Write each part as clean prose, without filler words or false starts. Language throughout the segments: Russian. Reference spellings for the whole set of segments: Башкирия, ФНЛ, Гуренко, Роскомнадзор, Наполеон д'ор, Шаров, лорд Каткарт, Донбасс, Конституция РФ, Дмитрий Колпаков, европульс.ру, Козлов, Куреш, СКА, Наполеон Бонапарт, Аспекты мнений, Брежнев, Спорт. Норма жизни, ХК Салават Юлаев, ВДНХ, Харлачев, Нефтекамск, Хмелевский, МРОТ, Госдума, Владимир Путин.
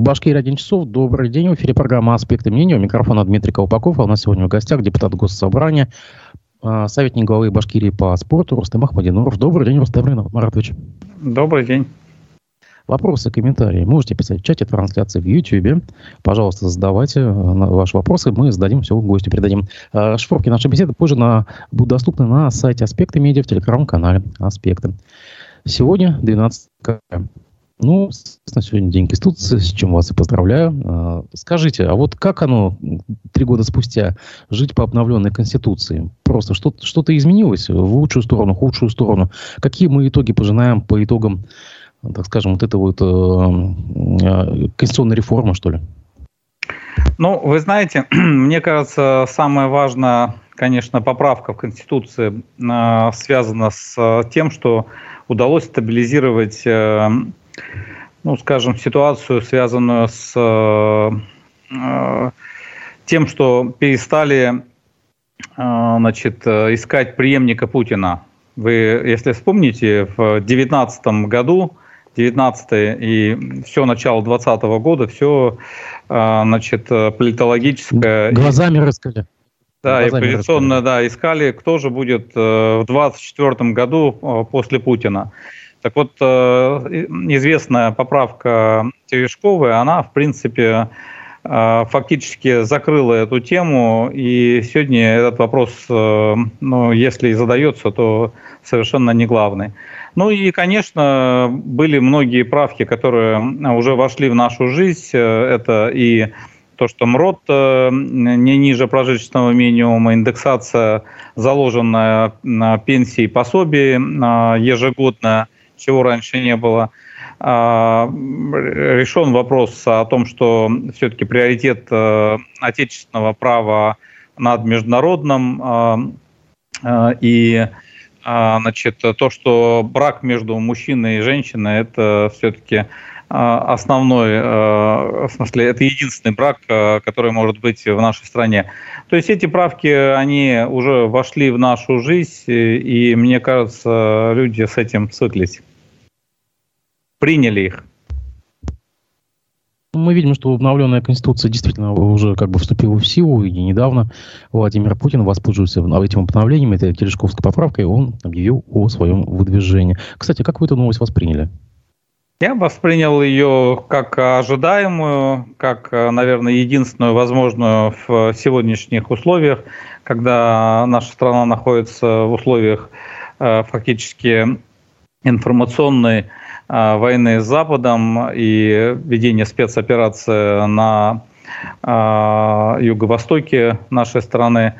В Башкирии 1 часов. Добрый день. В эфире программа «Аспекты мнений». У микрофона Дмитрий Колпаков. А у нас сегодня в гостях депутат Госсобрания, советник главы Башкирии по спорту Рустем Ахмадинуров. Добрый день, Рустем Маратович. Добрый день. Вопросы, комментарии можете писать в чате трансляции в YouTube. Пожалуйста, задавайте ваши вопросы. Мы зададим все гостю, передадим. Шифровки нашей беседы позже будут доступны на сайте «Аспекты Медиа», в телеграм-канале «Аспекты». Сегодня 12 декабря. Ну, собственно, сегодня День Конституции, с чем вас и поздравляю. Скажите, а вот как оно 3 года спустя жить по обновленной Конституции? Просто что-то изменилось в лучшую сторону, в худшую сторону? Какие мы итоги пожинаем по итогам, так скажем, вот этой вот конституционной реформы, что ли? Ну, вы знаете, мне кажется, самая важная, конечно, поправка в Конституции связана с тем, что удалось стабилизировать, ну, скажем, ситуацию, связанную с тем, что перестали, значит, искать преемника Путина. Вы, если вспомните, в 2019 году, 19-й и все начало 2020 года, все, значит, политологическое... Глазами раскрыли. Да, и позиционно, да, искали, кто же будет в 2024 году после Путина. Так вот, известная поправка Терешковой, она, в принципе, фактически закрыла эту тему. И сегодня этот вопрос, ну, если и задается, то совершенно не главный. Ну и, конечно, были многие правки, которые уже вошли в нашу жизнь. Это и то, что МРОТ не ниже прожиточного минимума, индексация заложенная на пенсии и пособия ежегодно, чего раньше не было. Решен вопрос о том, что все-таки приоритет отечественного права над международным, и, значит, то, что брак между мужчиной и женщиной – это все-таки основной, в смысле, это единственный брак, который может быть в нашей стране. То есть эти правки, они уже вошли в нашу жизнь, и, мне кажется, люди с этим свыклись, приняли их. Мы видим, что обновленная Конституция действительно уже как бы вступила в силу, и недавно Владимир Путин воспользовался этим обновлением, этой Терешковской поправкой, он объявил о своем выдвижении. Кстати, как вы эту новость восприняли? Я воспринял ее как ожидаемую, как, наверное, единственную возможную в сегодняшних условиях, когда наша страна находится в условиях фактически информационной войны с Западом и ведения спецоперации на юго-востоке нашей страны.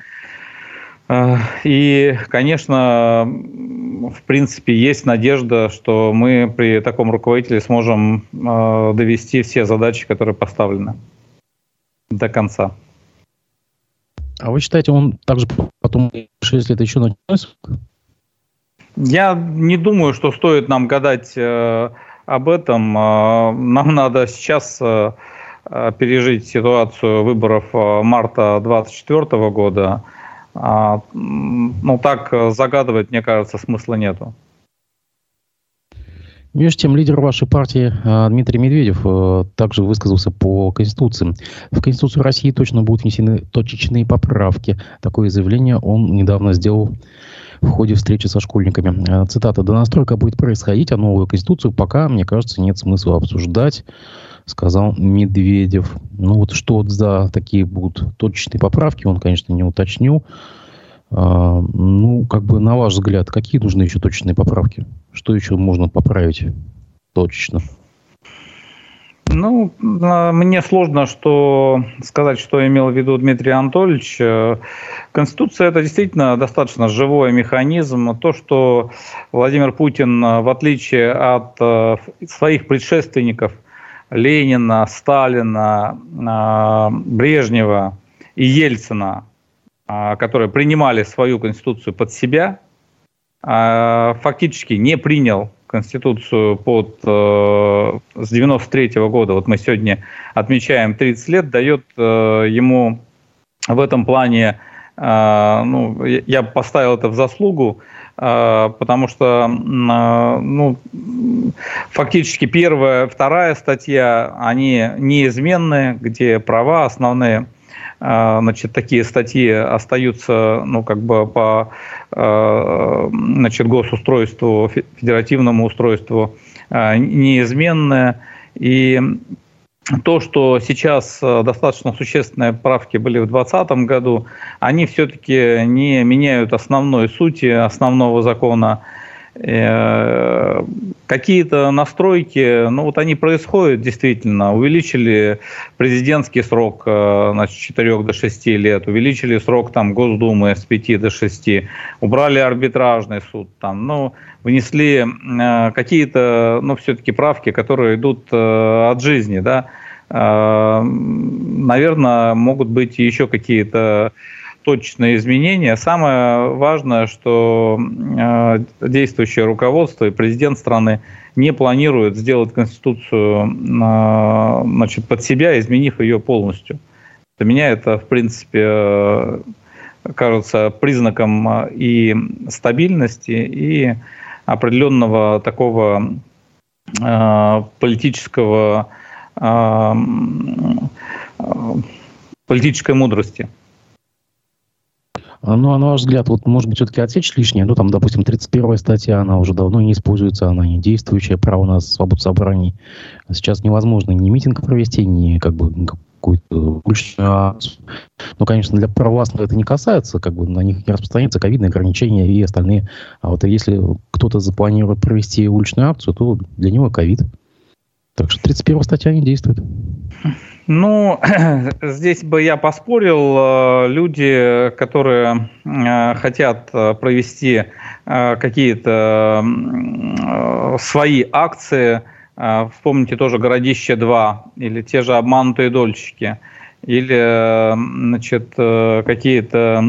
И, конечно, в принципе, есть надежда, что мы при таком руководителе сможем довести все задачи, которые поставлены, до конца. А вы считаете, он также потом 6 лет еще начнется? Я не думаю, что стоит нам гадать об этом. Нам надо сейчас пережить ситуацию выборов марта 2024 года. Ну, так загадывать, мне кажется, смысла нету. Между тем, лидер вашей партии Дмитрий Медведев также высказался по Конституции. В Конституцию России точно будут внесены точечные поправки. Такое заявление он недавно сделал в ходе встречи со школьниками. Цитата. «Донастройка будет происходить, а новую Конституцию пока, мне кажется, нет смысла обсуждать», сказал Медведев. Ну вот что за такие будут точечные поправки, он, конечно, не уточнил. Ну, как бы, на ваш взгляд, какие нужны еще точечные поправки? Что еще можно поправить точечно? Ну, мне сложно сказать, что имел в виду Дмитрий Анатольевич. Конституция – это действительно достаточно живой механизм. То, что Владимир Путин, в отличие от своих предшественников Ленина, Сталина, Брежнева и Ельцина, которые принимали свою Конституцию под себя, фактически не принял Конституцию с 93 года, вот мы сегодня отмечаем 30 лет, дает ему в этом плане, ну, я поставил это в заслугу, потому что, ну, фактически первая, вторая статья, они неизменны, где права основные, значит, такие статьи остаются, ну, как бы по, значит, госустройству, федеративному устройству неизменны. И то, что сейчас достаточно существенные правки были в 2020 году, они все-таки не меняют основной сути, основного закона. Какие-то настройки, ну вот они происходят действительно. Увеличили президентский срок, значит, с 4 до 6 лет, увеличили срок там Госдумы с 5 до 6, убрали арбитражный суд, там, ну, внесли какие-то, ну, все-таки правки, которые идут от жизни, да. Наверное, могут быть еще какие-то точные изменения. Самое важное, что действующее руководство и президент страны не планирует сделать Конституцию, значит, под себя, изменив ее полностью. Для меня это, в принципе, кажется признаком и стабильности, и определенного такого политической мудрости. Ну, а на ваш взгляд, вот, может быть, все-таки отсечь лишнее? Ну, там, допустим, 31-я статья, она уже давно не используется, она не действующая, право на свободу собраний. Сейчас невозможно ни митинг провести, ни, как бы, какую-то уличную. Ну, конечно, для правовластных это не касается, как бы на них не распространяются ковидные ограничения и остальные. А вот если кто-то запланирует провести уличную акцию, то для него ковид. Так что 31-я статья не действует. Ну, здесь бы я поспорил. Люди, которые хотят провести какие-то свои акции, вспомните тоже «Городище-2» или те же «Обманутые дольщики», или, значит, какие-то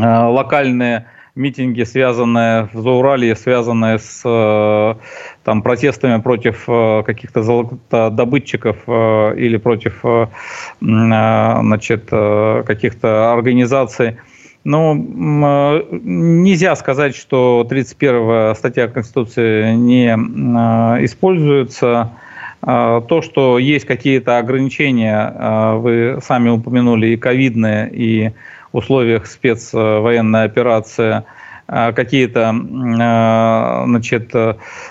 локальные митинги, связанные в Зауралье, связанные с там протестами против каких-то золотодобытчиков или против, значит, каких-то организаций. Но нельзя сказать, что 31-я статья Конституции не используется. То, что есть какие-то ограничения, вы сами упомянули, и ковидные, и в условиях спецвоенной операции, какие-то, значит,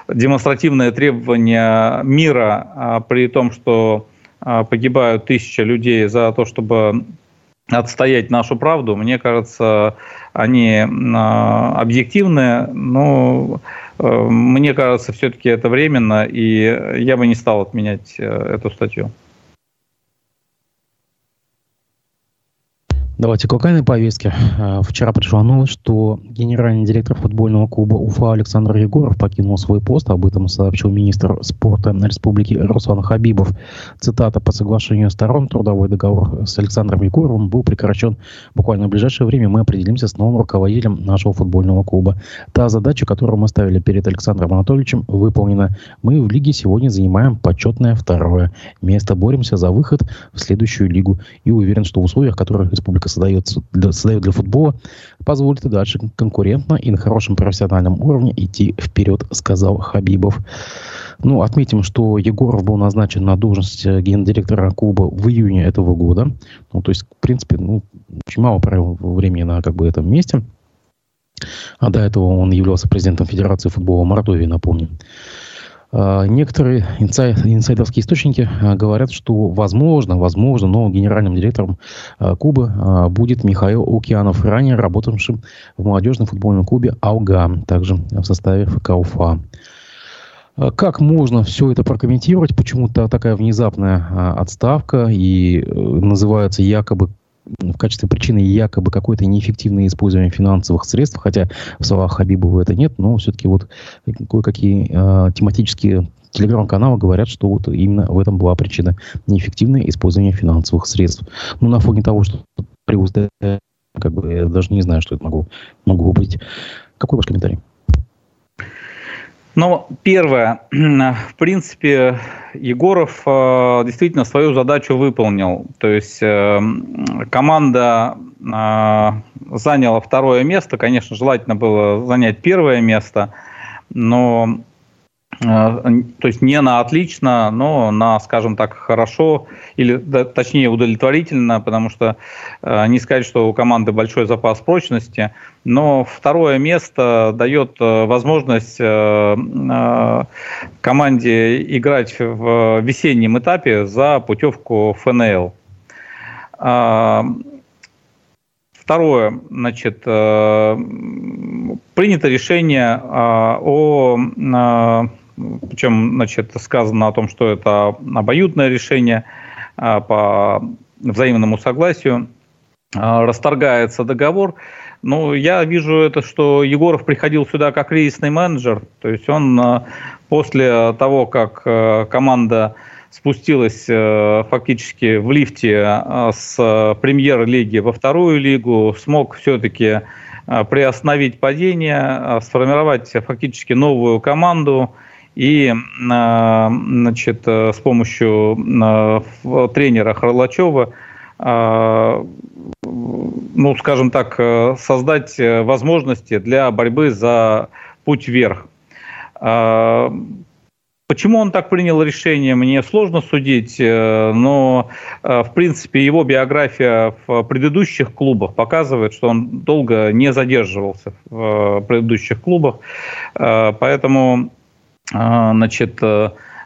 демонстративные требования мира, при том, что погибают тысячи людей за то, чтобы отстоять нашу правду, мне кажется, они объективны, но мне кажется, все-таки это временно, и я бы не стал отменять эту статью. Давайте к локальной повестке. Вчера пришла новость, что генеральный директор футбольного клуба «Уфа» Александр Егоров покинул свой пост. Об этом сообщил министр спорта республики Руслан Хабибов. Цитата: «По соглашению сторон трудовой договор с Александром Егоровым был прекращен. Буквально в ближайшее время мы определимся с новым руководителем нашего футбольного клуба. Та задача, которую мы ставили перед Александром Анатольевичем, выполнена. Мы в лиге сегодня занимаем почетное второе место. Боремся за выход в следующую лигу. И уверен, что в условиях, которые республика создает для футбола, позволит и дальше конкурентно и на хорошем профессиональном уровне идти вперед», — сказал Хабибов. Ну, отметим, что Егоров был назначен на должность гендиректора клуба в июне этого года. Ну, то есть, в принципе, ну, очень мало провел времени на, как бы, этом месте. А до этого он являлся президентом Федерации футбола Мордовии, напомню. Некоторые инсайдерские источники говорят, что возможно, новым генеральным директором клуба будет Михаил Океанов, ранее работавшим в молодежном футбольном клубе «Алга», также в составе ФК «Уфа». Как можно все это прокомментировать? Почему-то такая внезапная отставка и называется якобы в качестве причины якобы какое-то неэффективное использование финансовых средств, хотя в словах Хабибова это нет, но все-таки вот кое-какие тематические телеграм-каналы говорят, что вот именно в этом была причина — неэффективное использование финансовых средств. Ну, на фоне того, что приуздает, как бы, я даже не знаю, что это могло быть. Какой ваш комментарий? Ну, первое, в принципе, Егоров действительно свою задачу выполнил. То есть команда заняла второе место. Конечно, желательно было занять первое место, но То есть не на отлично, но на, скажем так, хорошо, или точнее удовлетворительно, потому что не сказать, что у команды большой запас прочности, но второе место дает возможность команде играть в весеннем этапе за путевку ФНЛ. Второе, значит, принято решение о... Причем, значит, сказано о том, что это обоюдное решение по взаимному согласию, расторгается договор. Ну, я вижу это, что Егоров приходил сюда как кризисный менеджер, то есть он после того, как команда спустилась фактически в лифте с премьер-лиги во вторую лигу, смог все-таки приостановить падение, сформировать фактически новую команду. И, значит, с помощью тренера Харлачева, ну, скажем так, создать возможности для борьбы за путь вверх. Почему он так принял решение, мне сложно судить, но, в принципе, его биография в предыдущих клубах показывает, что он долго не задерживался в предыдущих клубах, поэтому... Значит,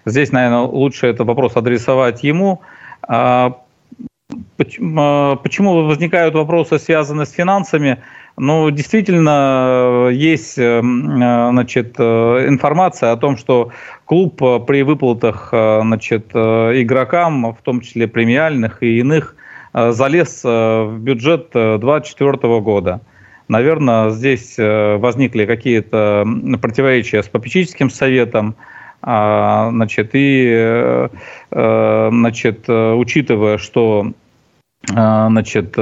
здесь, наверное, лучше этот вопрос адресовать ему. Почему возникают вопросы, связанные с финансами? Ну, действительно, есть, значит, информация о том, что клуб при выплатах, значит, игрокам, в том числе премиальных и иных, залез в бюджет 2024 года. Наверное, здесь возникли какие-то противоречия с попечительским советом, значит, и, значит, учитывая, что, значит,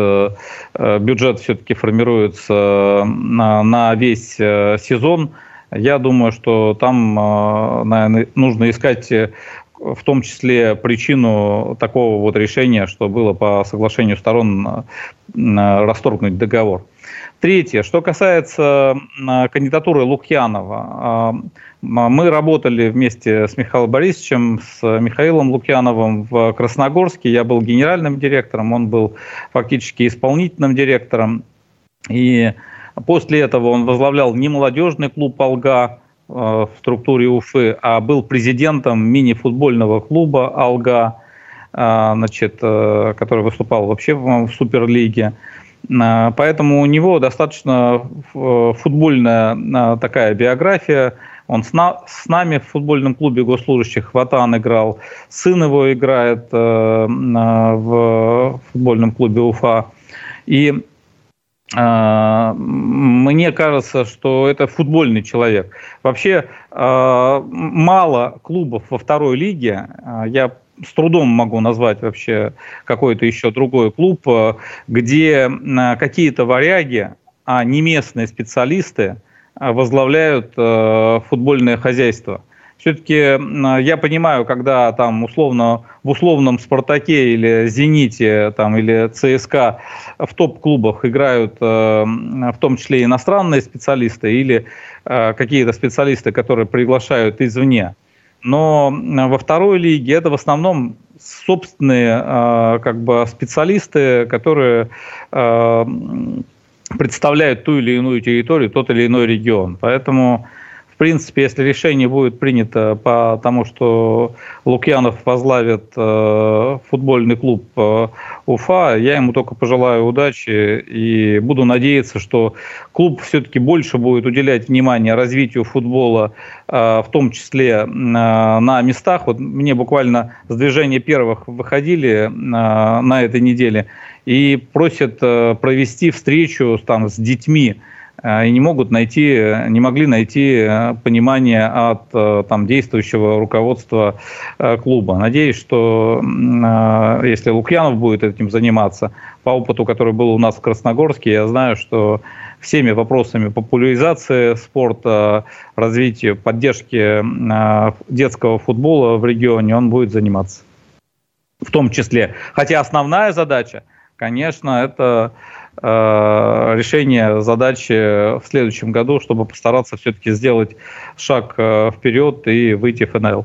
бюджет все-таки формируется на весь сезон, я думаю, что там, наверное, нужно искать в том числе причину такого вот решения, что было по соглашению сторон расторгнуть договор. Третье, что касается кандидатуры Лукьянова. Мы работали вместе с Михаилом Борисовичем, с Михаилом Лукьяновым в Красногорске. Я был генеральным директором, он был фактически исполнительным директором. И после этого он возглавлял не молодежный клуб «Алга» в структуре Уфы, а был президентом мини-футбольного клуба «Алга», значит, который выступал вообще в Суперлиге. Поэтому у него достаточно футбольная такая биография. Он с нами в футбольном клубе госслужащих «Ватан» играл. Сын его играет в футбольном клубе «Уфа». И мне кажется, что это футбольный человек. Вообще мало клубов во второй лиге, я с трудом могу назвать вообще какой-то еще другой клуб, где какие-то варяги, а не местные специалисты, возглавляют футбольное хозяйство. Все-таки я понимаю, когда там условно в условном «Спартаке» или «Зените» там, или «ЦСКА» в топ-клубах играют в том числе иностранные специалисты или какие-то специалисты, которые приглашают извне. Но во второй лиге это в основном собственные как бы специалисты, которые представляют ту или иную территорию, тот или иной регион. Поэтому... В принципе, если решение будет принято по тому, что Лукьянов возглавит футбольный клуб Уфа, я ему только пожелаю удачи и буду надеяться, что клуб все-таки больше будет уделять внимание развитию футбола, в том числе на местах. Вот мне буквально с движения первых выходили на этой неделе и просят провести встречу там, с детьми. И не могли найти понимания от там, действующего руководства клуба. Надеюсь, что если Лукьянов будет этим заниматься, по опыту, который был у нас в Красногорске, я знаю, что всеми вопросами популяризации спорта, развития, поддержки детского футбола в регионе он будет заниматься. В том числе. Хотя основная задача, конечно, это решение задачи в следующем году, чтобы постараться все-таки сделать шаг вперед и выйти в ФНЛ.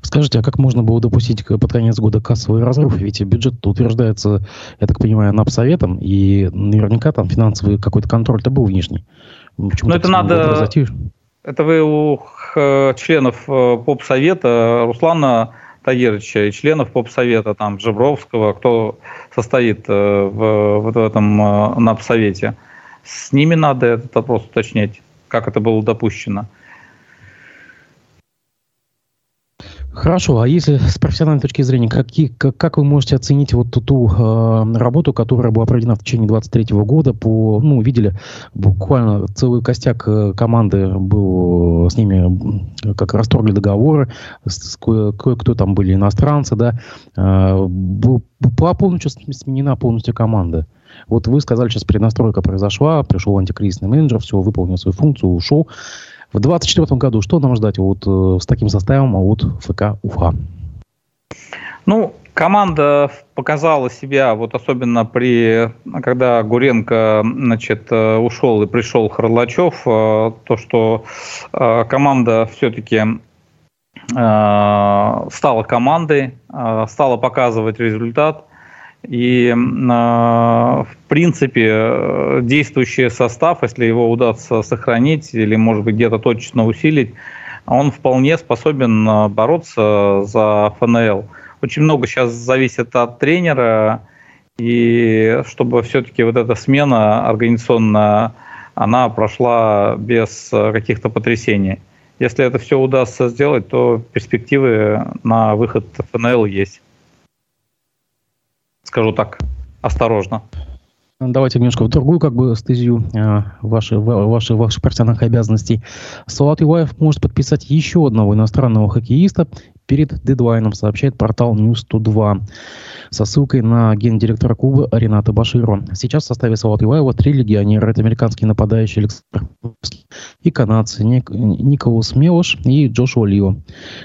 Скажите, а как можно было допустить под конец года кассовый разрыв? Ведь бюджет-то утверждается, я так понимаю, Напсоветом, и наверняка там финансовый какой-то контроль-то был внешний. Почему это надо... Это вы у членов Попсовета Руслана Тагировича и членов Попсовета там Жебровского, кто состоит в этом Напсовете. С ними надо этот вопрос уточнять, как это было допущено. Хорошо, а если с профессиональной точки зрения, как вы можете оценить вот ту работу, которая была проведена в течение 2023 года? Видели, буквально целый костяк команды был, с ними как расторгли договоры, кое-кто там были иностранцы, да, была полностью смена команда. Вот вы сказали, сейчас перенастройка произошла, пришел антикризисный менеджер, все, выполнил свою функцию, ушел. В 2024 году что нам ждать с таким составом от ФК «Уфа»? Команда показала себя, особенно когда Гуренко ушел и пришел Харлачев, то, что команда все-таки стала командой, стала показывать результат. И, в принципе, действующий состав, если его удастся сохранить или, может быть, где-то точечно усилить, он вполне способен бороться за ФНЛ. Очень много сейчас зависит от тренера, и чтобы все-таки эта смена организационная, она прошла без каких-то потрясений. Если это все удастся сделать, то перспективы на выход в ФНЛ есть. Скажу так, осторожно. Давайте немножко в другую стезию ваших профессиональных обязанностей. Салават Юлаев может подписать еще одного иностранного хоккеиста перед дедлайном, сообщает портал News 102 со ссылкой на гендиректора клуба Рената Баширова. Сейчас в составе Салавата Юлаева 3 легионера. Это американский нападающий Александр и канадцы Николас Мелош и Джошуа Лио.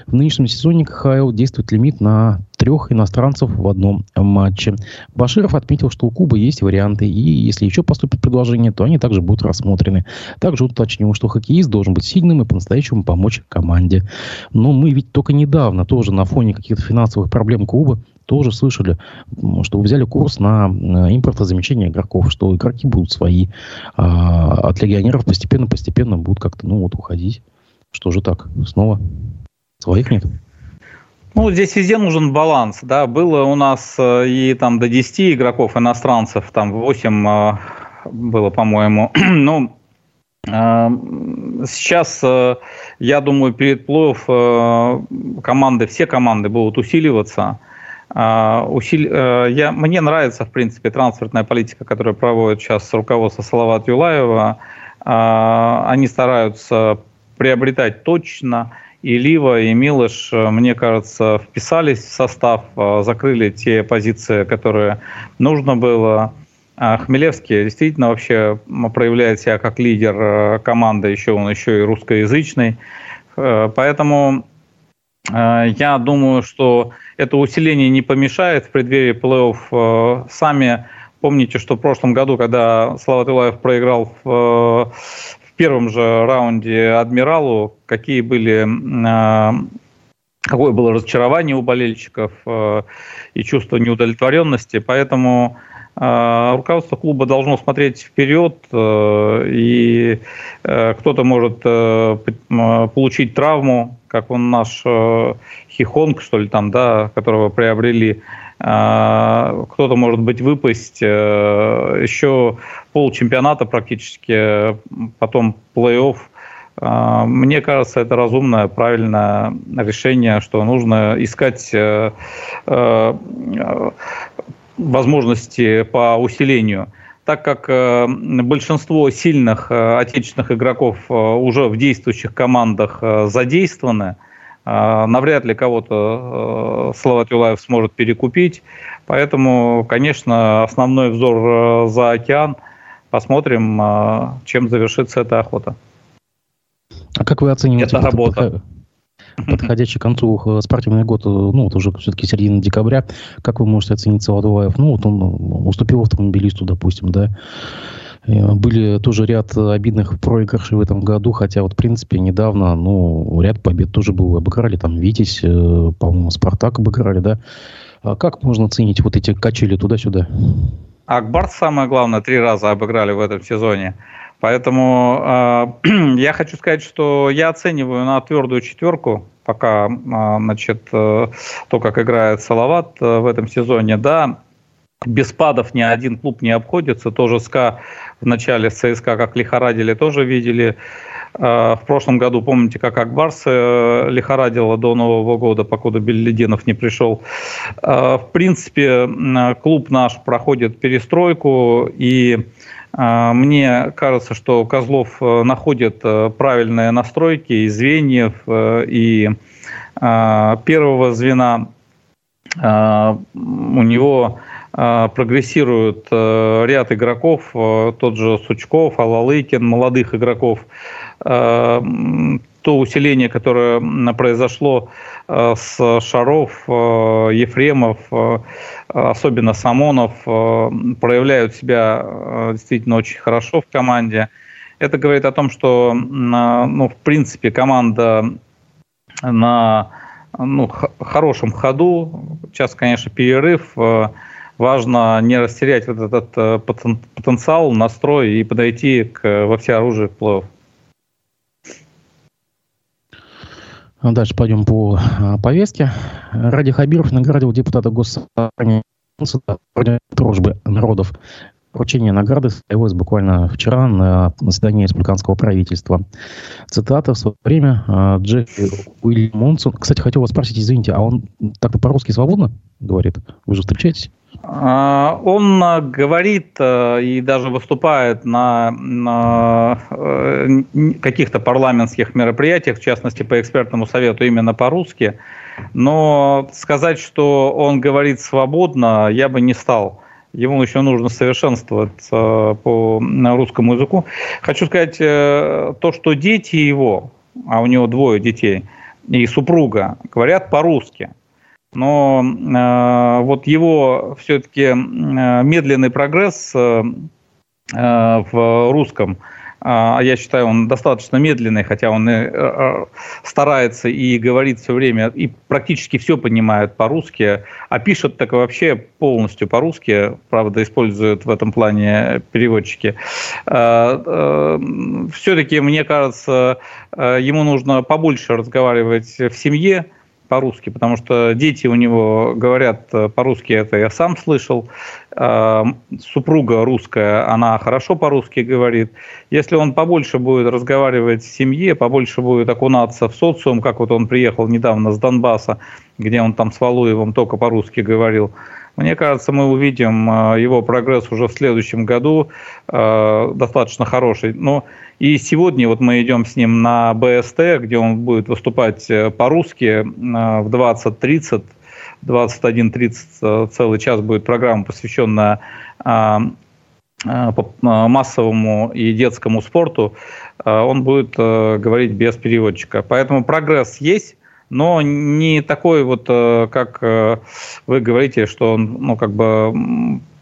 В нынешнем сезоне КХЛ действует лимит на 3 иностранцев в одном матче. Баширов отметил, что у клуба есть варианты, и если еще поступят предложения, то они также будут рассмотрены. Также уточнил, что хоккеист должен быть сильным и по-настоящему помочь команде. Но мы ведь только недавно тоже на фоне каких-то финансовых проблем клуба тоже слышали, что взяли курс на импортозамещение игроков, что игроки будут свои, а от легионеров постепенно будут как-то уходить. Что же так? Снова своих нет? Здесь везде нужен баланс, да, было у нас и там до 10 игроков иностранцев, там 8 было, по-моему, сейчас, я думаю, перед плей-офф все команды будут усиливаться, мне нравится, в принципе, трансферная политика, которую проводит сейчас руководство Салавата Юлаева, они стараются приобретать точно. И Лива, и Милош, мне кажется, вписались в состав, закрыли те позиции, которые нужно было. Хмелевский действительно вообще проявляет себя как лидер команды, он еще и русскоязычный. Поэтому я думаю, что это усиление не помешает в преддверии плей-офф. Сами помните, что в прошлом году, когда Салават Юлаев проиграл в первом же раунде «Адмиралу», какое было разочарование у болельщиков и чувство неудовлетворенности. Поэтому руководство клуба должно смотреть вперед, и кто-то может получить травму, как наш Хихонг, которого приобрели. Кто-то, может быть, выпасть. Еще полчемпионата практически, потом плей-офф. Мне кажется, это разумное, правильное решение, что нужно искать возможности по усилению. Так как большинство сильных отечественных игроков уже в действующих командах задействованы, навряд ли кого-то Салават Юлаев сможет перекупить. Поэтому, конечно, основной взор за океан. Посмотрим, чем завершится эта охота. А как вы оцениваете? Это работа. подходящий к концу спортивный год, ну вот уже все-таки середина декабря, как вы можете оценить Саладулаев? Ну вот он уступил автомобилисту, допустим, да. Были тоже ряд обидных проигрышей в этом году, хотя вот в принципе недавно, ну, ряд побед тоже был, обыграли, там Витязь, по-моему, Спартак обыграли, да. А как можно оценить вот эти качели туда-сюда? Ак Барс, самое главное, 3 раза обыграли в этом сезоне. Поэтому я хочу сказать, что я оцениваю на твердую 4 пока, значит, то, как играет Салават в этом сезоне. Да, без падов ни один клуб не обходится. Тоже СКА в начале с ЦСКА как лихорадили, тоже видели. В прошлом году, помните, как Ак Барс лихорадило до Нового года, покуда Беллиденов не пришел. В принципе, клуб наш проходит перестройку, и мне кажется, что Козлов находит правильные настройки и звеньев, и первого звена. У него прогрессирует ряд игроков, тот же Сучков, Алалыкин, молодых игроков. То усиление, которое произошло с Шаров, Ефремов, особенно Самонов, проявляют себя действительно очень хорошо в команде. Это говорит о том, что, ну, в принципе, команда на, ну, хорошем ходу. Сейчас, конечно, перерыв. Важно не растерять вот этот потенциал, настрой и подойти к во всеоружие к плей-офф. Дальше пойдем по повестке. Ради Хабиров наградил депутата Госсобрания Дружбы народов. Вручение награды состоялось буквально вчера на заседании республиканского правительства. Цитата: в свое время Джефф Уильям Монсон... Кстати, хотел вас спросить, извините, а он так-то по-русски свободно говорит? Вы же встречаетесь? Он говорит и даже выступает на каких-то парламентских мероприятиях, в частности, по экспертному совету, именно по-русски. Но сказать, что он говорит свободно, я бы не стал. Ему еще нужно совершенствоваться по русскому языку. Хочу сказать, то, что дети его, а у него 2 детей, и супруга, говорят по-русски. Но вот его все-таки медленный прогресс в русском, я считаю, он достаточно медленный, хотя он и старается и говорит все время, и практически все понимает по-русски, а пишет так вообще полностью по-русски, правда, используют в этом плане переводчики. Все-таки, мне кажется, ему нужно побольше разговаривать в семье по-русски, потому что дети у него говорят по-русски, это я сам слышал. Супруга русская, она хорошо по-русски говорит. Если он побольше будет разговаривать в семье, побольше будет окунаться в социум, как вот он приехал недавно с Донбасса, где он там с Валуевым только по-русски говорил, мне кажется, мы увидим его прогресс уже в следующем году, достаточно хороший. Но и сегодня вот мы идем с ним на БСТ, где он будет выступать по-русски в 20:30, 21:30 целый час будет программа, посвященная массовому и детскому спорту. Он будет говорить без переводчика. Поэтому прогресс есть, но не такой вот, как вы говорите, что он, ну, как бы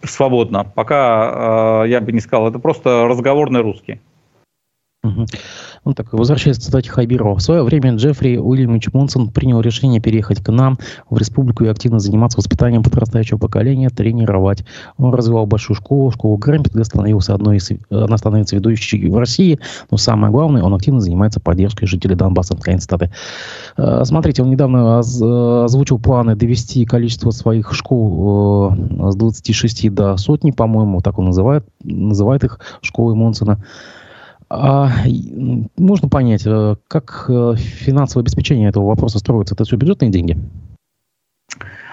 свободно. Пока я бы не сказал, это просто разговорный русский. Угу. Ну, так, возвращаясь к цитате Хабирова. В свое время Джеффри Уильямович Монсон принял решение переехать к нам в республику и активно заниматься воспитанием подрастающего поколения, тренировать. Он развивал большую школу, школу Грэмпи, где становился она становится ведущей в России. Но самое главное, он активно занимается поддержкой жителей Донбасса. Конец цитаты. Смотрите, он недавно озвучил планы довести количество своих школ с 26 до 100, по-моему, так он называет их, школы Монсона. Можно понять, как финансовое обеспечение этого вопроса строится? Это все бюджетные деньги?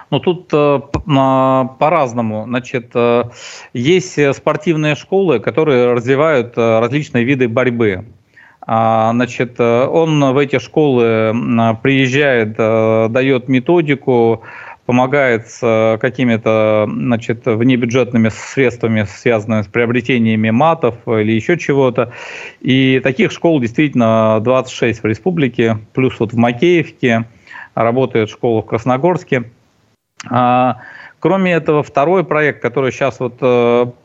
Ну, тут по-разному. Значит, есть спортивные школы, которые развивают различные виды борьбы. Значит, он в эти школы приезжает, дает методику, помогает какими-то, значит, внебюджетными средствами, связанными с приобретениями матов или еще чего-то. И таких школ действительно 26 в республике, плюс вот в Макеевке работает школа в Красногорске. Кроме этого, второй проект, который сейчас вот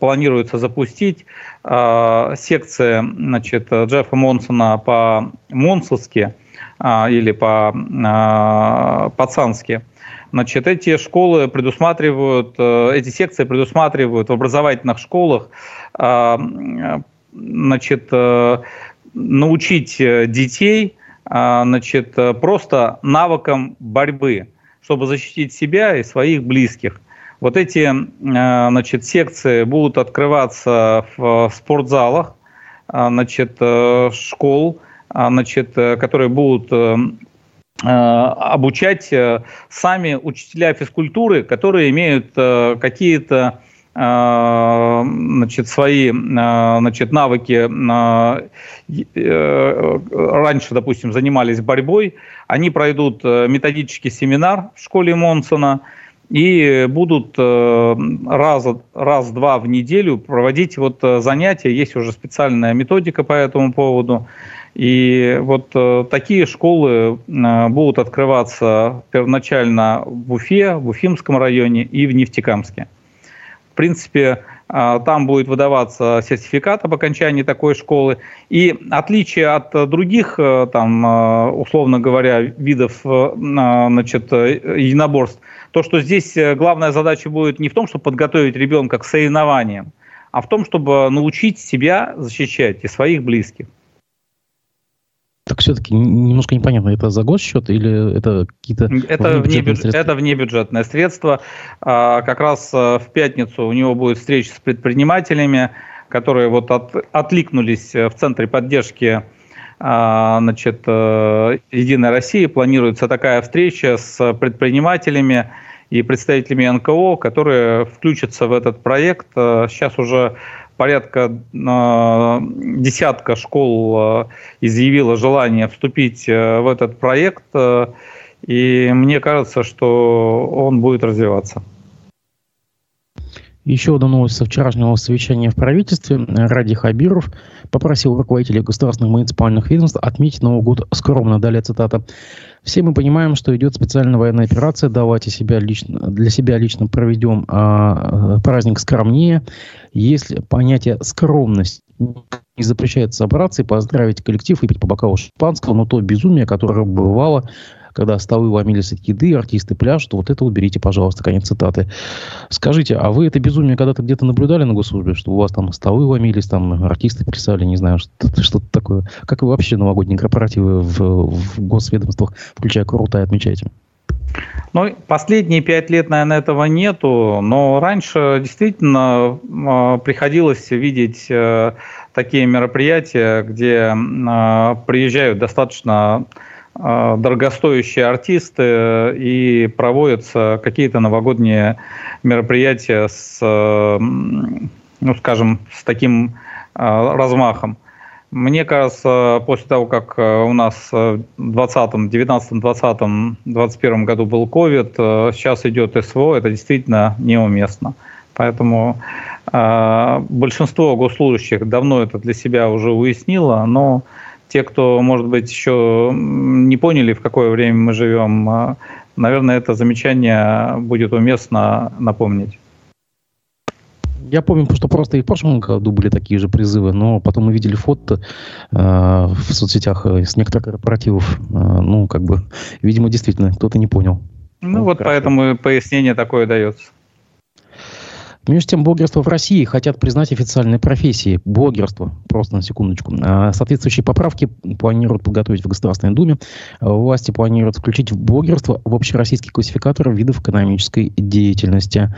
планируется запустить, секция, значит, Джеффа Монсона по-монсовски или по-пацански. Значит, эти школы предусматривают, эти секции предусматривают в образовательных школах, значит, научить детей, значит, просто навыкам борьбы, чтобы защитить себя и своих близких. Вот эти, значит, секции будут открываться в спортзалах, значит, школ, значит, которые будут обучать сами учителя физкультуры, которые имеют какие-то, значит, свои, значит, навыки. Раньше, допустим, занимались борьбой. Они пройдут методический семинар в школе Монсона и будут раз-два в неделю проводить вот занятия. Есть уже специальная методика по этому поводу. И вот такие школы будут открываться первоначально в Уфе, в Уфимском районе и в Нефтекамске. В принципе, там будет выдаваться сертификат об окончании такой школы. И отличие от других, там, условно говоря, видов, значит, единоборств, то, что здесь главная задача будет не в том, чтобы подготовить ребенка к соревнованиям, а в том, чтобы научить себя защищать и своих близких. Так все-таки немножко непонятно, это за госсчет или это какие-то внебюджетные средства? Это внебюджетное средство. Как раз в пятницу у него будет встреча с предпринимателями, которые вот откликнулись в Центре поддержки, значит, «Единой России». Планируется такая встреча с предпринимателями и представителями НКО, которые включатся в этот проект. Сейчас уже порядка десятка школ изъявило желание вступить в этот проект, и мне кажется, что он будет развиваться. Еще одна новость со вчерашнего совещания в правительстве. Ради Хабиров попросил руководителей государственных муниципальных ведомств отметить Новый год скромно, далее цитата. «Все мы понимаем, что идет специальная военная операция, давайте для себя лично проведем праздник скромнее. Если понятие «скромность» не запрещает собраться и поздравить коллектив, выпить по бокалу шампанского, но то безумие, которое бывало, когда столы ломились от еды, артисты пляж, что вот это уберите, пожалуйста». Конец цитаты. Скажите, а вы это безумие когда-то где-то наблюдали на госслужбе, что у вас там столы ломились, там артисты плясали, не знаю, что-то такое? Как вы вообще новогодние корпоративы в госведомствах, включая «Курултай», отмечаете? Ну, последние 5 лет, наверное, этого нету, но раньше действительно приходилось видеть такие мероприятия, где приезжают достаточно дорогостоящие артисты и проводятся какие-то новогодние мероприятия с, ну, скажем, с таким размахом. Мне кажется, после того, как у нас в 2019, 2020, 2021 году был ковид, сейчас идет СВО, это действительно неуместно. Поэтому большинство госслужащих давно это для себя уже уяснило, но те, кто, может быть, еще не поняли, в какое время мы живем, наверное, это замечание будет уместно напомнить. Я помню, что просто и в прошлом году были такие же призывы, но потом мы видели фото в соцсетях с некоторых корпоративов. Ну, как бы, видимо, действительно, кто-то не понял. Ну, вот поэтому пояснение такое дается. Между тем, блогерство в России хотят признать официальной профессией. Блогерство, просто на секундочку. Соответствующие поправки планируют подготовить в Государственной Думе. Власти планируют включить в блогерство в общероссийский классификатор видов экономической деятельности.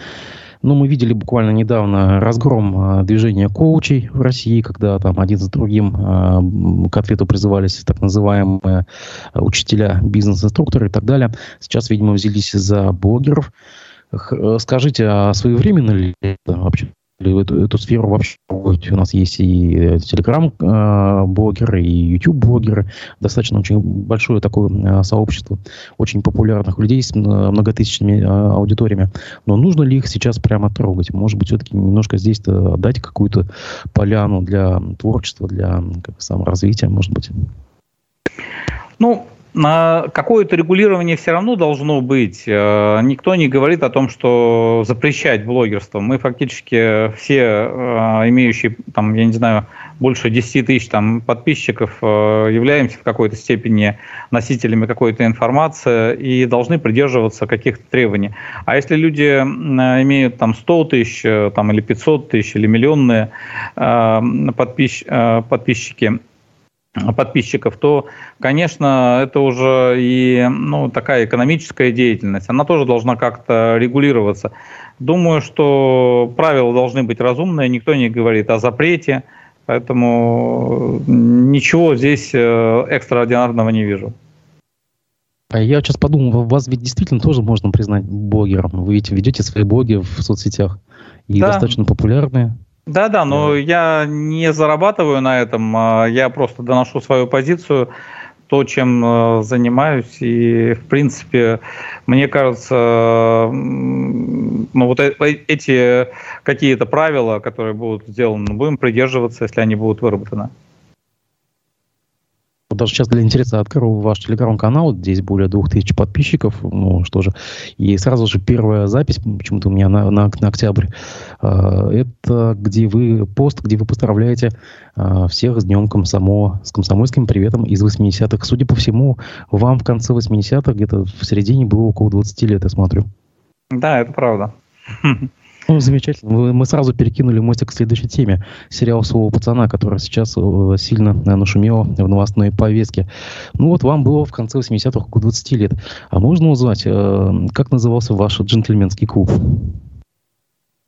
Но мы видели буквально недавно разгром движения коучей в России, когда там один за другим к ответу призывались так называемые учителя, бизнес-инструкторы и так далее. Сейчас, видимо, взялись за блогеров. Скажите, а своевременно ли это вообще эту сферу вообще. У нас есть и телеграм-блогеры, и YouTube-блогеры. Достаточно очень большое такое сообщество очень популярных людей с многотысячными аудиториями. Но нужно ли их сейчас прямо трогать? Может быть, все-таки немножко здесь-то дать какую-то поляну для творчества, для саморазвития, может быть? Ну, какое-то регулирование все равно должно быть. Никто не говорит о том, что запрещать блогерство. Мы фактически все, имеющие, там, я не знаю, больше 10 тысяч там, подписчиков, являемся в какой-то степени носителями какой-то информации и должны придерживаться каких-то требований. А если люди имеют там, 100 тысяч там, или 500 тысяч, или миллионные подписчиков, то, конечно, это уже и такая экономическая деятельность. Она тоже должна как-то регулироваться. Думаю, что правила должны быть разумные, никто не говорит о запрете, поэтому ничего здесь экстраординарного не вижу. Я сейчас подумал, вас ведь действительно тоже можно признать блогером. Вы ведь ведете свои блоги в соцсетях и да, достаточно популярные. Да, но я не зарабатываю на этом, я просто доношу свою позицию, то, чем занимаюсь, и, в принципе, мне кажется, вот эти какие-то правила, которые будут сделаны, будем придерживаться, если они будут выработаны. Даже сейчас для интереса открыл ваш телеграм-канал, здесь более 2000 подписчиков, что же. И сразу же первая запись, почему-то у меня на октябрь, это где вы поздравляете всех с Днем с комсомольским приветом из 80-х. Судя по всему, вам в конце 80-х, где-то в середине было около 20 лет, я смотрю. Да, это правда. Замечательно. Мы сразу перекинули мостик к следующей теме. Сериал «Слово Пацана», который сейчас сильно нашумел в новостной повестке. Вам было в конце 80-х около 20 лет. А можно узнать, как назывался ваш джентльменский клуб?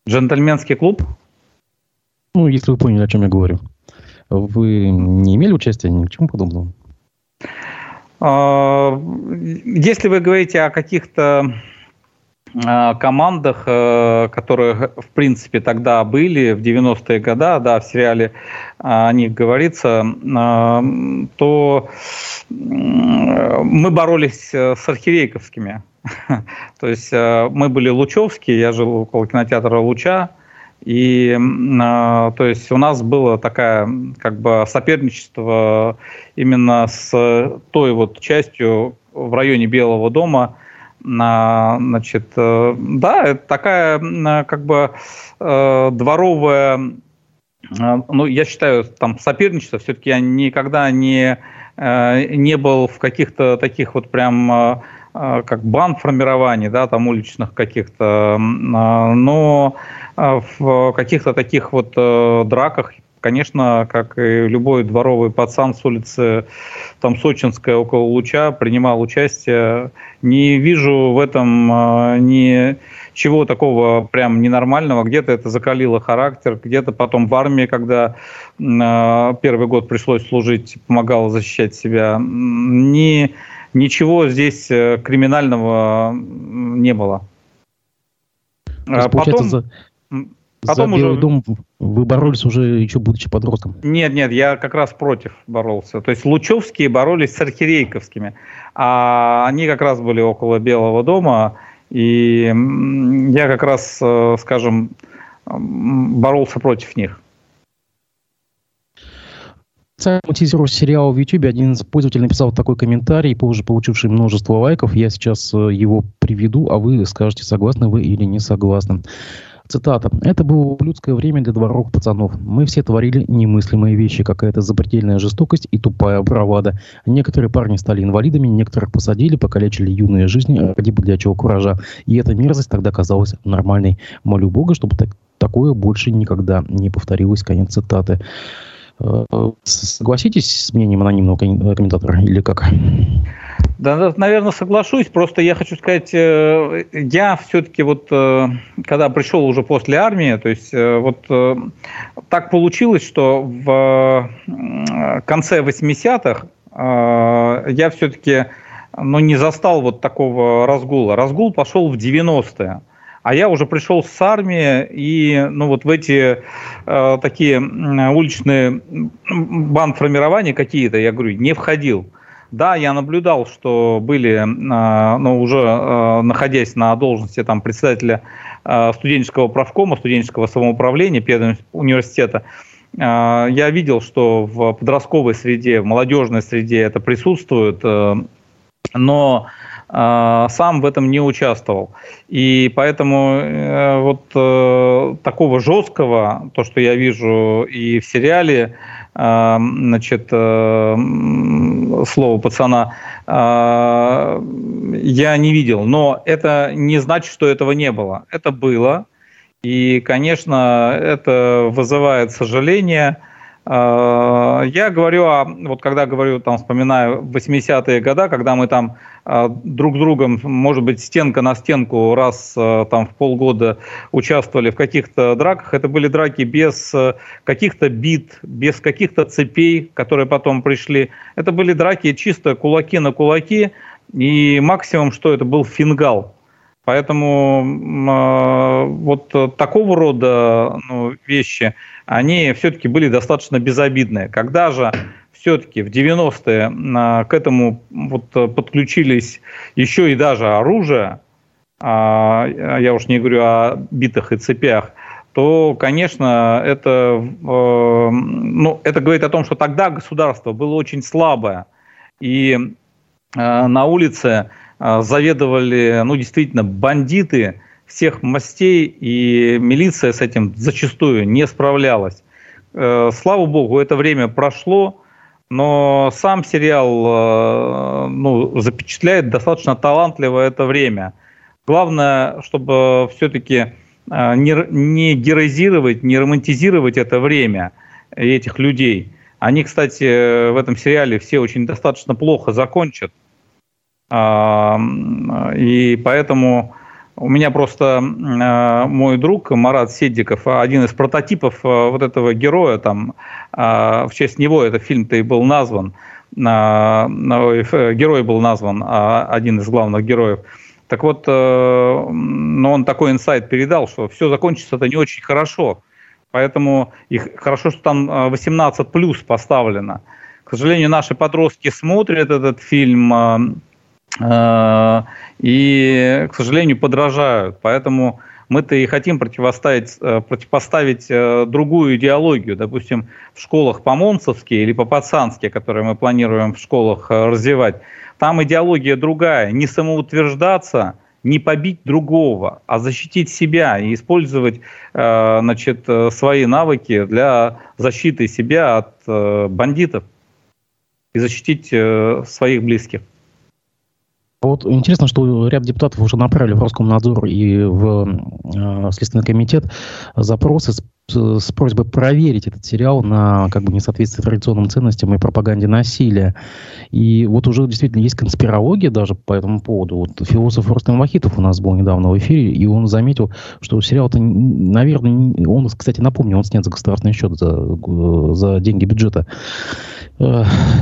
Джентльменский клуб? Если вы поняли, о чем я говорю. Вы не имели участия ни к чему подобному? Если вы говорите о каких-то командах, которые, в принципе, тогда были, в 90-е годы, да, в сериале о них говорится, то мы боролись с архирейковскими. То есть мы были лучевские, я жил около кинотеатра «Луча», и то есть у нас было такое как бы соперничество именно с той вот частью в районе Белого дома. Значит, да, это такая как бы дворовая, я считаю, там соперничество. Все-таки я никогда не был в каких-то таких вот прям как бандформирований, да, там уличных каких-то, но в каких-то таких вот драках. Конечно, как и любой дворовый пацан с улицы там, Сочинская, около Луча, принимал участие. Не вижу в этом ничего такого прям ненормального. Где-то это закалило характер, где-то потом в армии, когда первый год пришлось служить, помогало защищать себя. Ничего здесь криминального не было. Потом за Белый дом вы боролись уже еще будучи подростком? Нет, я как раз против боролся. То есть лучевские боролись с архирейковскими, а они как раз были около Белого дома, и я как раз, скажем, боролся против них. Мутизируя сериал в YouTube, один из пользователей написал такой комментарий, позже получивший множество лайков. Я сейчас его приведу, а вы скажете, согласны вы или не согласны. Цитата. «Это было ублюдское время для дворовых пацанов. Мы все творили немыслимые вещи, какая-то запредельная жестокость и тупая бравада. Некоторые парни стали инвалидами, некоторых посадили, покалечили юные жизни ради бодрячего куража. И эта мерзость тогда казалась нормальной. Молю Бога, чтобы такое больше никогда не повторилось». Конец цитаты. Согласитесь с мнением анонимного комментатора или как? Да, наверное, соглашусь. Просто я хочу сказать, я все-таки вот, когда пришел уже после армии, то есть вот так получилось, что в конце 80-х я все-таки не застал вот такого разгула. Разгул пошел в 90-е. А я уже пришел с армии, и вот в эти такие уличные бандформирования какие-то, я говорю, не входил. Да, я наблюдал, что были, уже находясь на должности там, председателя студенческого правкома, студенческого самоуправления Педагогического университета, я видел, что в подростковой среде, в молодежной среде это присутствует, но сам в этом не участвовал. И поэтому вот такого жесткого, то, что я вижу и в сериале, значит, «Слово пацана», я не видел. Но это не значит, что этого не было. Это было. И, конечно, это вызывает сожаление. Я говорю, когда говорю, там, вспоминаю 80-е годы, когда мы там друг с другом, может быть, стенка на стенку раз там в полгода участвовали в каких-то драках, это были драки без каких-то бит, без каких-то цепей, которые потом пришли. Это были драки чисто кулаки на кулаки, и максимум, что это был фингал. Поэтому вот такого рода вещи, они все-таки были достаточно безобидные. Когда же все-таки в 90-е к этому вот подключились еще и даже оружие, я уж не говорю о битах и цепях, то, конечно, это говорит о том, что тогда государство было очень слабое, и на улице заведовали, действительно, бандиты всех мастей, и милиция с этим зачастую не справлялась. Слава богу, это время прошло, но сам сериал запечатляет достаточно талантливо это время. Главное, чтобы все-таки не героизировать, не романтизировать это время и этих людей. Они, кстати, в этом сериале все очень достаточно плохо закончат. И поэтому у меня просто мой друг Марат Седиков, один из прототипов вот этого героя, там, в честь него этот фильм-то и был назван, герой был назван, один из главных героев. Так вот, он такой инсайт передал, что все закончится-то не очень хорошо, поэтому хорошо, что там 18+ поставлено. К сожалению, наши подростки смотрят этот фильм и, к сожалению, подражают. Поэтому мы-то и хотим противопоставить другую идеологию. Допустим, в школах по-монцовски или по-пацански, которые мы планируем в школах развивать, там идеология другая. Не самоутверждаться, не побить другого, а защитить себя и использовать свои навыки для защиты себя от бандитов и защитить своих близких. Вот интересно, что ряд депутатов уже направили в Роскомнадзор и в Следственный комитет запросы с просьбой проверить этот сериал на несоответствие традиционным ценностям и пропаганде насилия. И вот уже действительно есть конспирология даже по этому поводу. Вот философ Рустем Вахитов у нас был недавно в эфире, и он заметил, что сериал-то, наверное, он, кстати, напомню, он снят за государственный счет, за деньги бюджета.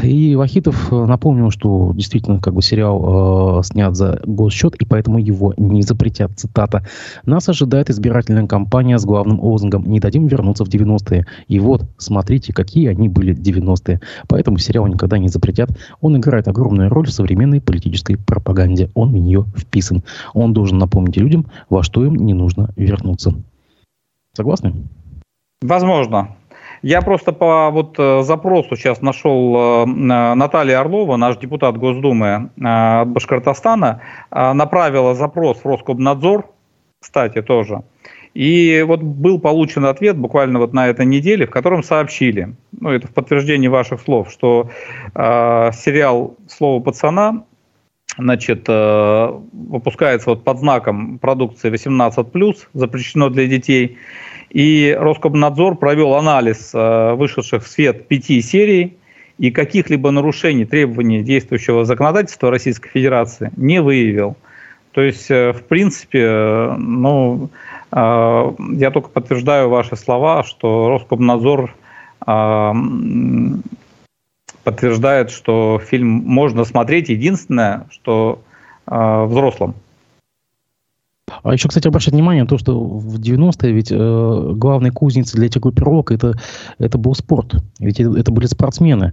И Вахитов напомнил, что действительно сериал снят за госсчет, и поэтому его не запретят. Цитата. «Нас ожидает избирательная кампания с главным лозунгом «Не дадим вернуться в 90-е». И вот, смотрите, какие они были 90-е. Поэтому сериал никогда не запретят. Он играет огромную роль в современной политической пропаганде. Он в нее вписан. Он должен напомнить людям, во что им не нужно вернуться». Согласны? Возможно. Я просто по запросу сейчас нашел Наталья Орлова, наш депутат Госдумы от Башкортостана, направила запрос в Роскомнадзор, кстати, тоже. И был получен ответ буквально на этой неделе, в котором сообщили, это в подтверждение ваших слов, что сериал «Слово пацана», выпускается под знаком продукции 18+, запрещено для детей. И Роскомнадзор провел анализ вышедших в свет 5 серий, и каких-либо нарушений требований действующего законодательства Российской Федерации не выявил. То есть, в принципе, я только подтверждаю ваши слова, что Роскомнадзор подтверждает, что фильм можно смотреть, единственное, что взрослым. А еще, кстати, обращать внимание на то, что в 90-е ведь главной кузницей для этих группировок это был спорт. Ведь это были спортсмены.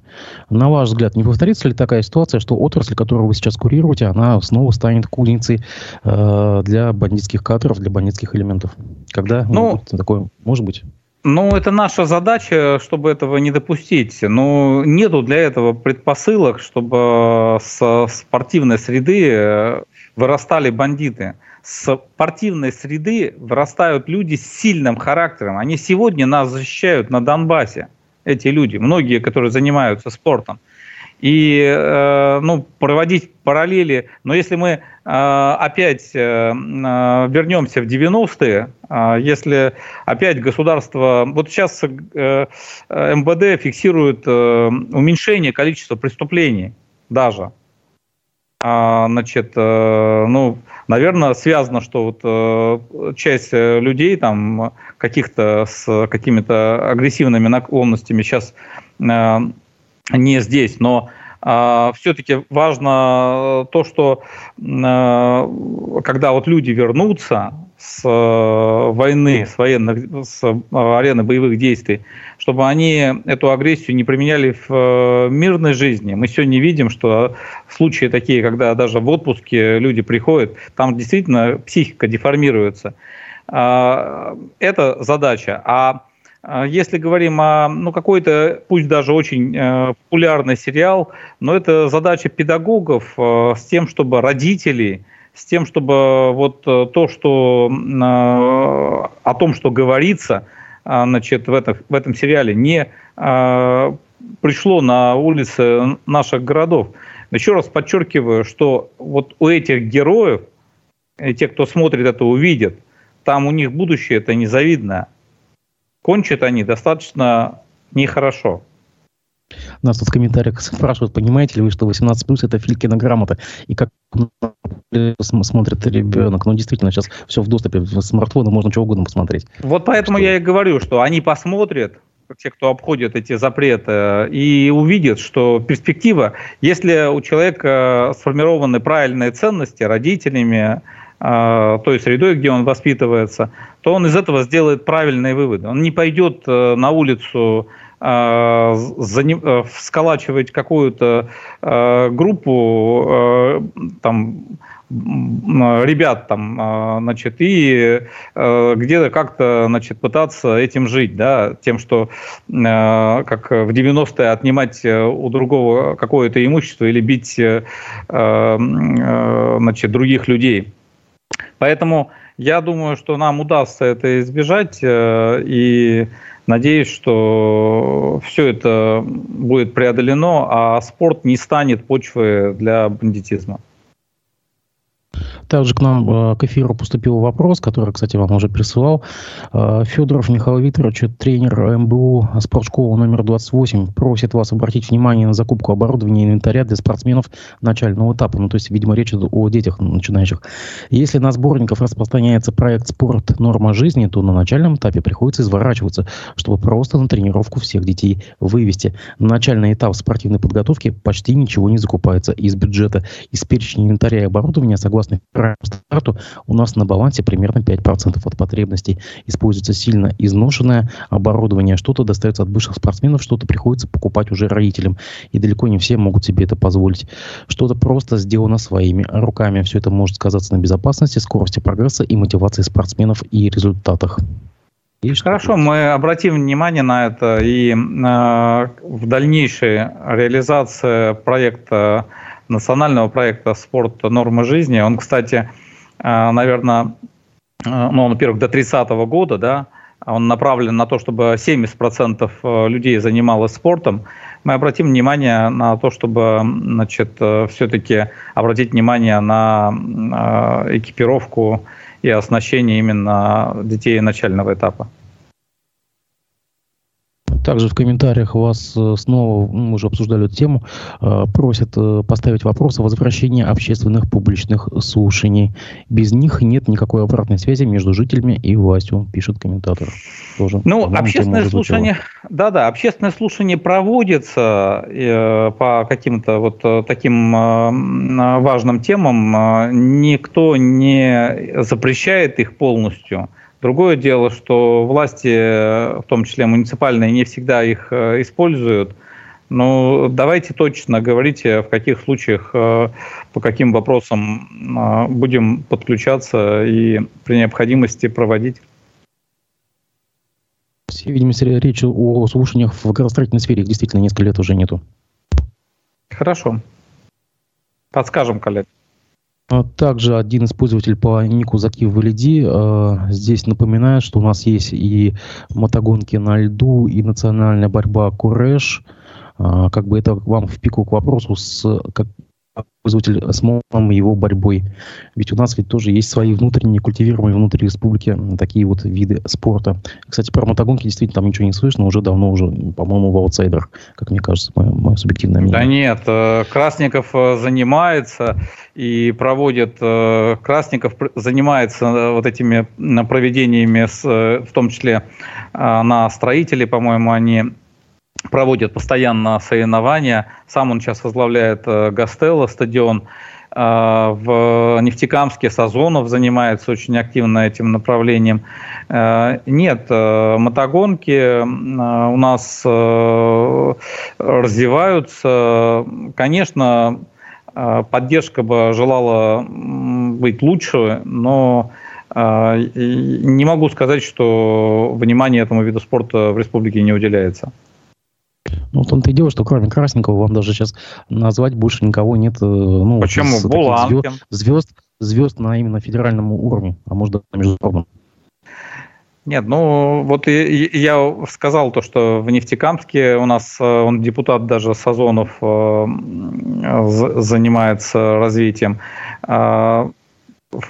На ваш взгляд, не повторится ли такая ситуация, что отрасль, которую вы сейчас курируете, она снова станет кузницей для бандитских кадров, для бандитских элементов? Когда такое может быть? Ну, это наша задача, чтобы этого не допустить. Но нету для этого предпосылок, чтобы с спортивной среды вырастали бандиты. С спортивной среды вырастают люди с сильным характером. Они сегодня нас защищают на Донбассе, эти люди, многие, которые занимаются спортом. И проводить параллели. Но если мы опять вернемся в 90-е, если опять государство... Вот сейчас МВД фиксирует уменьшение количества преступлений даже. Наверное, связано, что вот часть людей там каких-то с какими-то агрессивными наклонностями сейчас... не здесь, но все-таки важно то, что когда вот люди вернутся с войны, с арены боевых действий, чтобы они эту агрессию не применяли в мирной жизни. Мы сегодня видим, что случаи такие, когда даже в отпуске люди приходят, там действительно психика деформируется. Это задача. А если говорим о какой-то, пусть даже очень популярный сериал, но это задача педагогов с тем, чтобы родителей, с тем, чтобы вот то, что о том, что говорится в этом сериале, не пришло на улицы наших городов. Еще раз подчеркиваю, что вот у этих героев, и те, кто смотрит это, увидят, там у них будущее это незавидное. Кончат они достаточно нехорошо. Нас тут в комментариях спрашивают, понимаете ли вы, что 18+ это Филькина грамота, и как смотрит ребенок. Действительно, сейчас все в доступе, в смартфоне можно чего угодно посмотреть. Вот поэтому я и говорю, что они посмотрят, те, кто обходит эти запреты, и увидят, что перспектива, если у человека сформированы правильные ценности родителями, той средой, где он воспитывается, то он из этого сделает правильные выводы. Он не пойдет на улицу сколачивать какую-то группу ребят и где-то как-то пытаться этим жить, да, тем, что как в 90-е отнимать у другого какое-то имущество или бить других людей. Поэтому я думаю, что нам удастся это избежать, и надеюсь, что все это будет преодолено, а спорт не станет почвой для бандитизма. Также к нам к эфиру поступил вопрос, который, кстати, вам уже присылал. Федоров Михаил Викторович, тренер МБУ спортшколы номер 28, просит вас обратить внимание на закупку оборудования и инвентаря для спортсменов начального этапа. Видимо, речь идет о детях начинающих. Если на сборников распространяется проект «Спорт. Норма жизни», то на начальном этапе приходится изворачиваться, чтобы просто на тренировку всех детей вывести. На начальный этап спортивной подготовки почти ничего не закупается из бюджета. Из перечня инвентаря и оборудования, согласно старту, у нас на балансе примерно 5% от потребностей. Используется сильно изношенное оборудование. Что-то достается от бывших спортсменов, что-то приходится покупать уже родителям. И далеко не все могут себе это позволить. Что-то просто сделано своими руками. Все это может сказаться на безопасности, скорости прогресса и мотивации спортсменов и результатах. Хорошо, мы обратим внимание на это. И в дальнейшей реализации проекта, национального проекта «Спорт. Норма жизни». Он, кстати, наверное, во-первых, до 30-го года, да, он направлен на то, чтобы 70% людей занималось спортом. Мы обратим внимание на то, чтобы, все-таки обратить внимание на экипировку и оснащение именно детей начального этапа. Также в комментариях вас снова, мы уже обсуждали эту тему, просят поставить вопрос о возвращении общественных публичных слушаний. Без них нет никакой обратной связи между жителями и властью, пишет комментатор. Тоже, ну, общественное слушание, да-да, общественное слушание проводится по каким-то вот таким важным темам. Никто не запрещает их полностью. Другое дело, что власти, в том числе муниципальные, не всегда их используют. Но давайте точно говорить, в каких случаях, по каким вопросам будем подключаться и при необходимости проводить. Все, видимо, речь о слушаниях в градостроительной сфере. Их действительно несколько лет уже нету. Хорошо. Подскажем, коллеги. Также один из пользователей по нику Закив-Валиди здесь напоминает, что у нас есть и мотогонки на льду, и национальная борьба «Куреш». Как бы это вам в пику к вопросу, как пользователь смолом и его борьбой. Ведь у нас ведь тоже есть свои внутренние, культивируемые внутри республики такие вот виды спорта. Кстати, про мотогонки действительно там ничего не слышно, уже давно уже, по-моему, в аутсайдерах, как мне кажется, мое субъективное мнение. Да нет, Красников занимается и проводит, Красников занимается вот этими проведениями, в том числе на строителей, по-моему, они проводят постоянно соревнования. Сам он сейчас возглавляет Гастелло стадион. В Нефтекамске Сазонов занимается очень активно этим направлением. Нет, мотогонки у нас развиваются. Конечно, поддержка бы желала быть лучше, но не могу сказать, что внимание этому виду спорта в республике не уделяется. Ну, в том-то и дело, что кроме Красникова вам даже сейчас назвать больше никого нет. Ну, почему? Звезд на именно федеральном уровне, а может, даже на международном. Нет, ну, вот я сказал то, что в Нефтекамске у нас, он депутат даже Сазонов, занимается развитием. В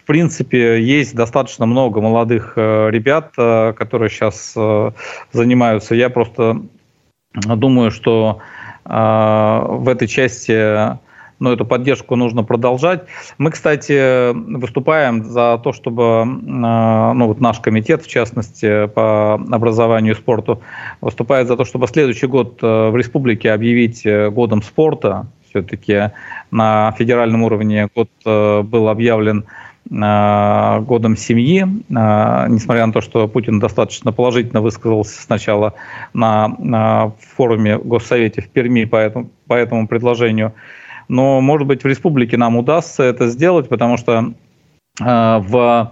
принципе, есть достаточно много молодых ребят, которые сейчас занимаются. Я просто... думаю, что в этой части, ну, эту поддержку нужно продолжать. Мы, кстати, выступаем за то, чтобы ну, вот наш комитет, в частности, по образованию и спорту, выступает за то, чтобы следующий год в республике объявить годом спорта. Все-таки на федеральном уровне год был объявлен годом семьи, несмотря на то, что Путин достаточно положительно высказался сначала на форуме Госсовете в Перми по этому предложению. Но, может быть, в республике нам удастся это сделать, потому что в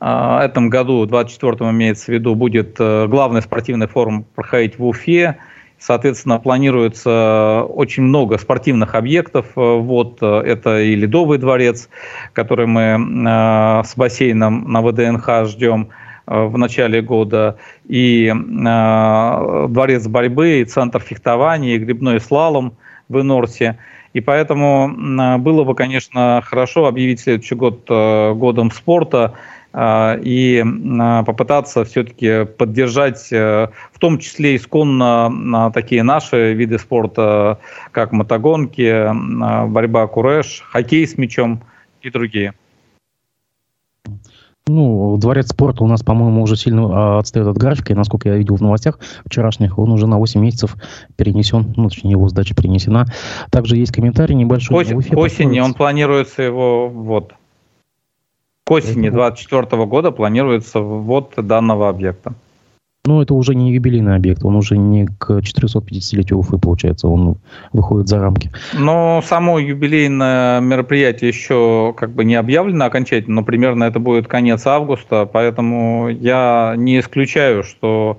этом году, в 24-м имеется в виду, будет главный спортивный форум проходить в Уфе. Соответственно, планируется очень много спортивных объектов. Вот это и Ледовый дворец, который мы с бассейном на ВДНХ ждем в начале года, и дворец борьбы, и центр фехтования, и гребной слалом в Инорсе. И поэтому было бы, конечно, хорошо объявить следующий год годом спорта и попытаться все-таки поддержать, в том числе исконно такие наши виды спорта, как мотогонки, борьба куреш, хоккей с мячом и другие. Ну, дворец спорта у нас, по-моему, уже сильно отстает от графика, и, насколько я видел в новостях вчерашних, он уже на 8 месяцев перенесен, ну, точнее, его сдача перенесена. Также есть комментарий небольшой. К осени он планируется его вот. К осени 2024 года планируется ввод данного объекта. Ну, это уже не юбилейный объект, он уже не к 450-летию Уфы, получается, он выходит за рамки. Но само юбилейное мероприятие еще как бы не объявлено окончательно, но примерно это будет конец августа, поэтому я не исключаю, что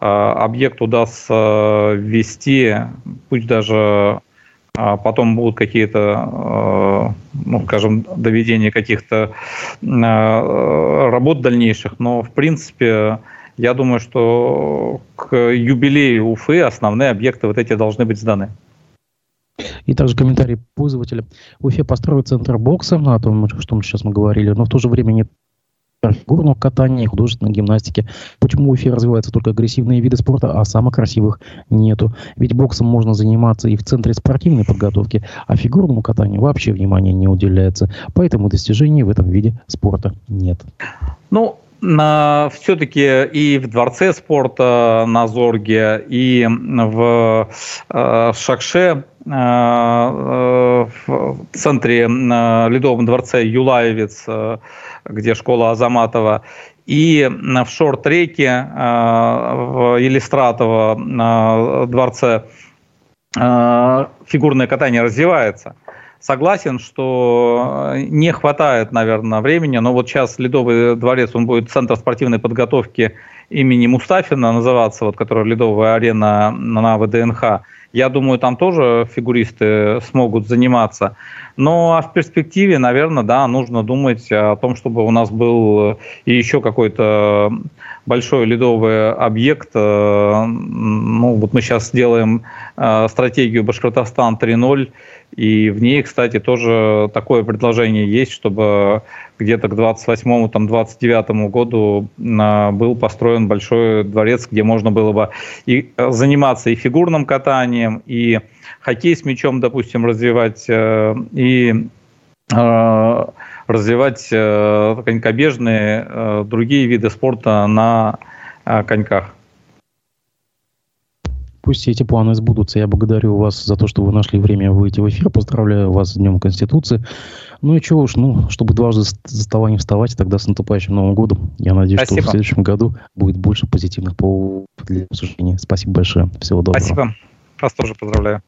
объект удастся ввести, пусть даже... потом будут какие-то, ну, скажем, доведения каких-то работ дальнейших. Но, в принципе, я думаю, что к юбилею Уфы основные объекты вот эти должны быть сданы. И также комментарий пользователя. В Уфе построят центр бокса, о том, что мы сейчас говорили, но в то же время нет фигурного катания, художественной гимнастики. Почему в Уфе развиваются только агрессивные виды спорта, а самых красивых нету? Ведь боксом можно заниматься и в центре спортивной подготовки, а фигурному катанию вообще внимания не уделяется. Поэтому достижений в этом виде спорта нет. Ну, все-таки и в Дворце спорта на Зорге, и в Шакше, в центре Ледовом дворце Юлаевец, где школа Азаматова, и в шорт-треке в Елистратово дворце фигурное катание развивается. Согласен, что не хватает, наверное, времени, но вот сейчас Ледовый дворец, он будет центр спортивной подготовки имени Мустафина называться, вот, которая Ледовая арена на ВДНХ. Я думаю, там тоже фигуристы смогут заниматься. Но в перспективе, наверное, да, нужно думать о том, чтобы у нас был еще какой-то большой ледовый объект. Ну, вот мы сейчас делаем стратегию «Башкортостан 3.0», и в ней, кстати, тоже такое предложение есть, чтобы где-то к 28-29 году был построен большой дворец, где можно было бы и заниматься и фигурным катанием, и хоккей с мячом, допустим, развивать, и развивать конькобежные, другие виды спорта на коньках. Пусть эти планы сбудутся. Я благодарю вас за то, что вы нашли время выйти в эфир. Поздравляю вас с Днем Конституции. Ну и чего уж, ну, чтобы дважды за стола не вставать, тогда с наступающим Новым годом. Я надеюсь, спасибо, что в следующем году будет больше позитивных поводов для обсуждения. Спасибо большое. Всего доброго. Спасибо. Вас тоже поздравляю.